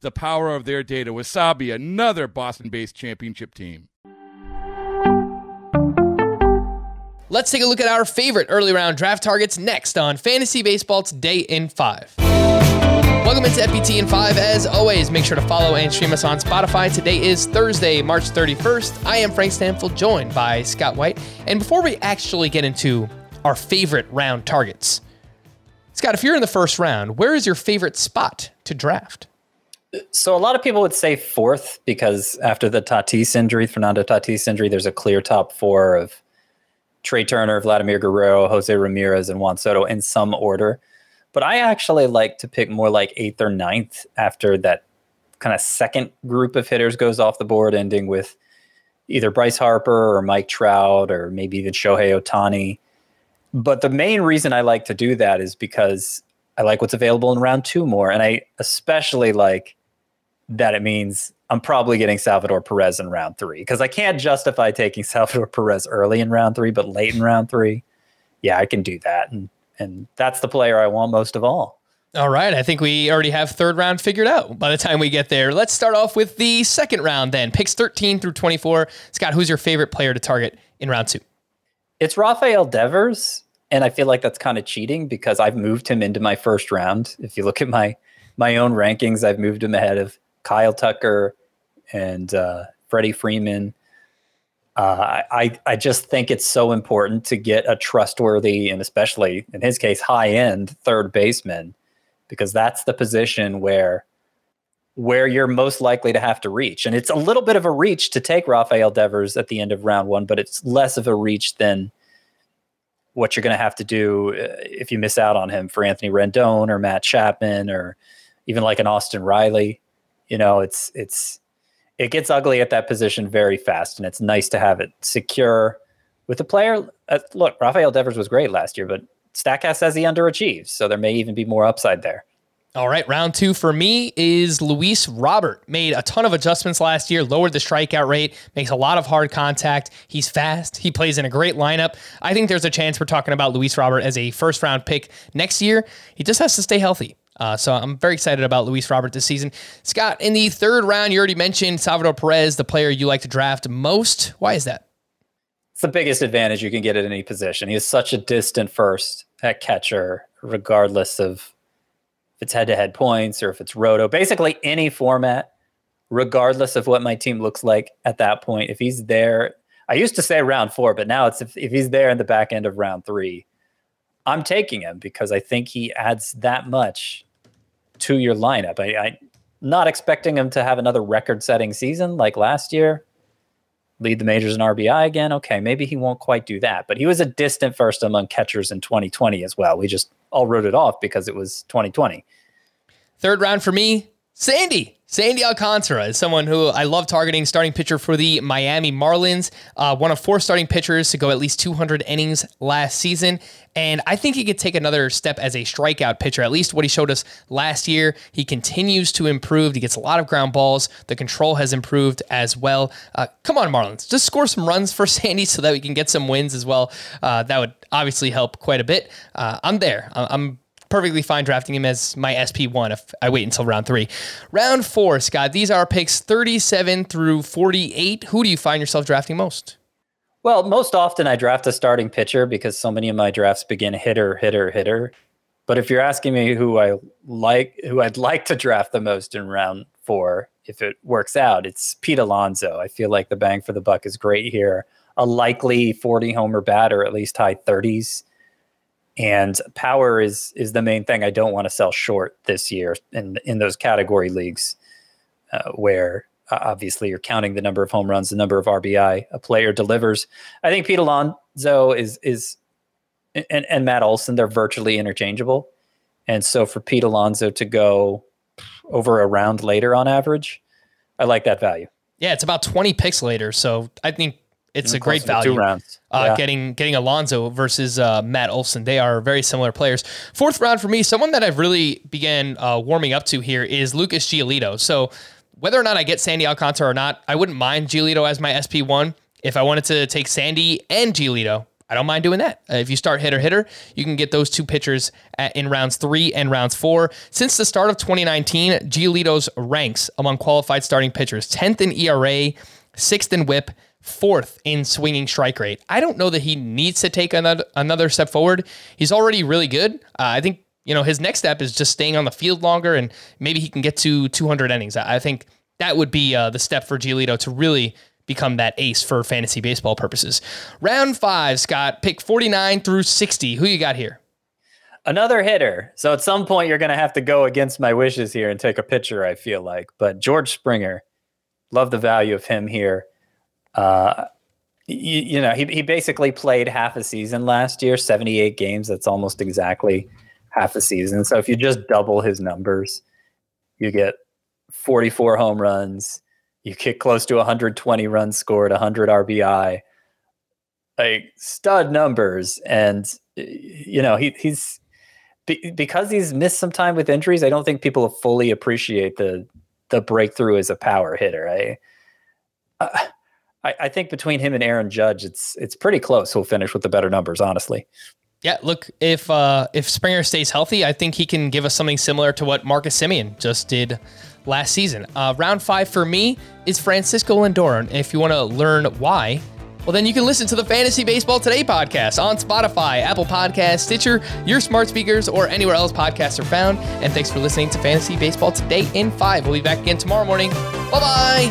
the power of their data. Wasabi, another Boston-based championship team. Let's take a look at our favorite early round draft targets next on Fantasy Baseball Today in 5. Welcome into FBT in 5. As always, make sure to follow and stream us on Spotify. Today is Thursday, March 31st. I am Frank Stanfield, joined by Scott White. And before we actually get into our favorite round targets, Scott, if you're in the first round, where is your favorite spot to draft? So a lot of people would say fourth, because after the Tatis injury, Fernando Tatis injury, there's a clear top four of Trey Turner, Vladimir Guerrero, Jose Ramirez, and Juan Soto in some order. But I actually like to pick more like eighth or ninth after that kind of second group of hitters goes off the board, ending with either Bryce Harper or Mike Trout or maybe even Shohei Ohtani. But the main reason I like to do that is because I like what's available in round two more. And I especially like that it means I'm probably getting Salvador Perez in round three, because I can't justify taking Salvador Perez early in round three, but late in round three, yeah, I can do that. And that's the player I want most of all. All right. I think we already have third round figured out by the time we get there. Let's start off with the second round then. Picks 13 through 24. Scott, who's your favorite player to target in round two? It's Rafael Devers. And I feel like that's kind of cheating because I've moved him into my first round. If you look at my own rankings, I've moved him ahead of Kyle Tucker and Freddie Freeman. I just think it's so important to get a trustworthy and especially, in his case, high-end third baseman, because that's the position where you're most likely to have to reach. And it's a little bit of a reach to take Rafael Devers at the end of round one, but it's less of a reach than what you're going to have to do if you miss out on him for Anthony Rendon or Matt Chapman or even like an Austin Riley. You know, it gets ugly at that position very fast, and it's nice to have it secure with a player. Look, Rafael Devers was great last year, but Statcast says he underachieves, so there may even be more upside there. All right, round two for me is Luis Robert. Made a ton of adjustments last year, lowered the strikeout rate, makes a lot of hard contact. He's fast. He plays in a great lineup. I think there's a chance we're talking about Luis Robert as a first-round pick next year. He just has to stay healthy. So I'm very excited about Luis Robert this season. Scott, in the third round, you already mentioned Salvador Perez, the player you like to draft most. Why is that? It's the biggest advantage you can get at any position. He is such a distant first at catcher, regardless of if it's head-to-head points or if it's roto, basically any format, regardless of what my team looks like at that point. If he's there, I used to say round four, but now it's if he's there in the back end of round three, I'm taking him because I think he adds that much to your lineup. I'm not expecting him to have another record-setting season like last year, lead the majors in RBI again. Okay, maybe he won't quite do that, but he was a distant first among catchers in 2020 as well. We just all wrote it off because it was 2020. Third round for me, Sandy Alcantara is someone who I love targeting, starting pitcher for the Miami Marlins, one of four starting pitchers to go at least 200 innings last season. And I think he could take another step as a strikeout pitcher, at least what he showed us last year. He continues to improve. He gets a lot of ground balls. The control has improved as well. Come on, Marlins, just score some runs for Sandy so that we can get some wins as well. That would obviously help quite a bit. I'm there. I'm perfectly fine drafting him as my SP1 if I wait until round three. Round four, Scott, these are picks 37 through 48. Who do you find yourself drafting most? Well, most often I draft a starting pitcher because so many of my drafts begin hitter, hitter, hitter. But if you're asking me who I'd like to draft the most in round four, if it works out, it's Pete Alonso. I feel like the bang for the buck is great here. A likely 40 homer batter, at least high 30s. And power is the main thing I don't want to sell short this year in those category leagues where obviously you're counting the number of home runs, the number of RBI a player delivers. I think Pete Alonso and Matt Olson, they're virtually interchangeable. And so for Pete Alonso to go over a round later on average, I like that value. Yeah, it's about 20 picks later. So I think it's a great value. 2 rounds. Getting Alonso versus Matt Olson. They are very similar players. Fourth round for me, someone that I've really began warming up to here is Lucas Giolito. So whether or not I get Sandy Alcantara or not, I wouldn't mind Giolito as my SP1. If I wanted to take Sandy and Giolito, I don't mind doing that. If you start hitter, you can get those two pitchers in rounds 3 and rounds 4. Since the start of 2019, Giolito's ranks among qualified starting pitchers, 10th in ERA, 6th in WHIP, 4th in swinging strike rate. I don't know that he needs to take another step forward. He's already really good. I think his next step is just staying on the field longer, and maybe he can get to 200 innings. I think that would be the step for Giolito to really become that ace for fantasy baseball purposes. Round 5, Scott, pick 49 through 60. Who you got here? Another hitter. So at some point you're going to have to go against my wishes here and take a pitcher, I feel like. But George Springer, love the value of him here. He basically played half a season last year, 78 games. That's almost exactly half a season. So if you just double his numbers, you get 44 home runs, you get close to 120 runs scored, 100 RBI, like stud numbers. And, because he's missed some time with injuries, I don't think people fully appreciate the breakthrough as a power hitter. I think between him and Aaron Judge, it's pretty close. He'll finish with the better numbers, honestly. Yeah, look, if Springer stays healthy, I think he can give us something similar to what Marcus Semien just did last season. Round 5 for me is Francisco Lindor. And if you want to learn why, well, then you can listen to the Fantasy Baseball Today podcast on Spotify, Apple Podcasts, Stitcher, your smart speakers, or anywhere else podcasts are found. And thanks for listening to Fantasy Baseball Today in 5. We'll be back again tomorrow morning. Bye-bye.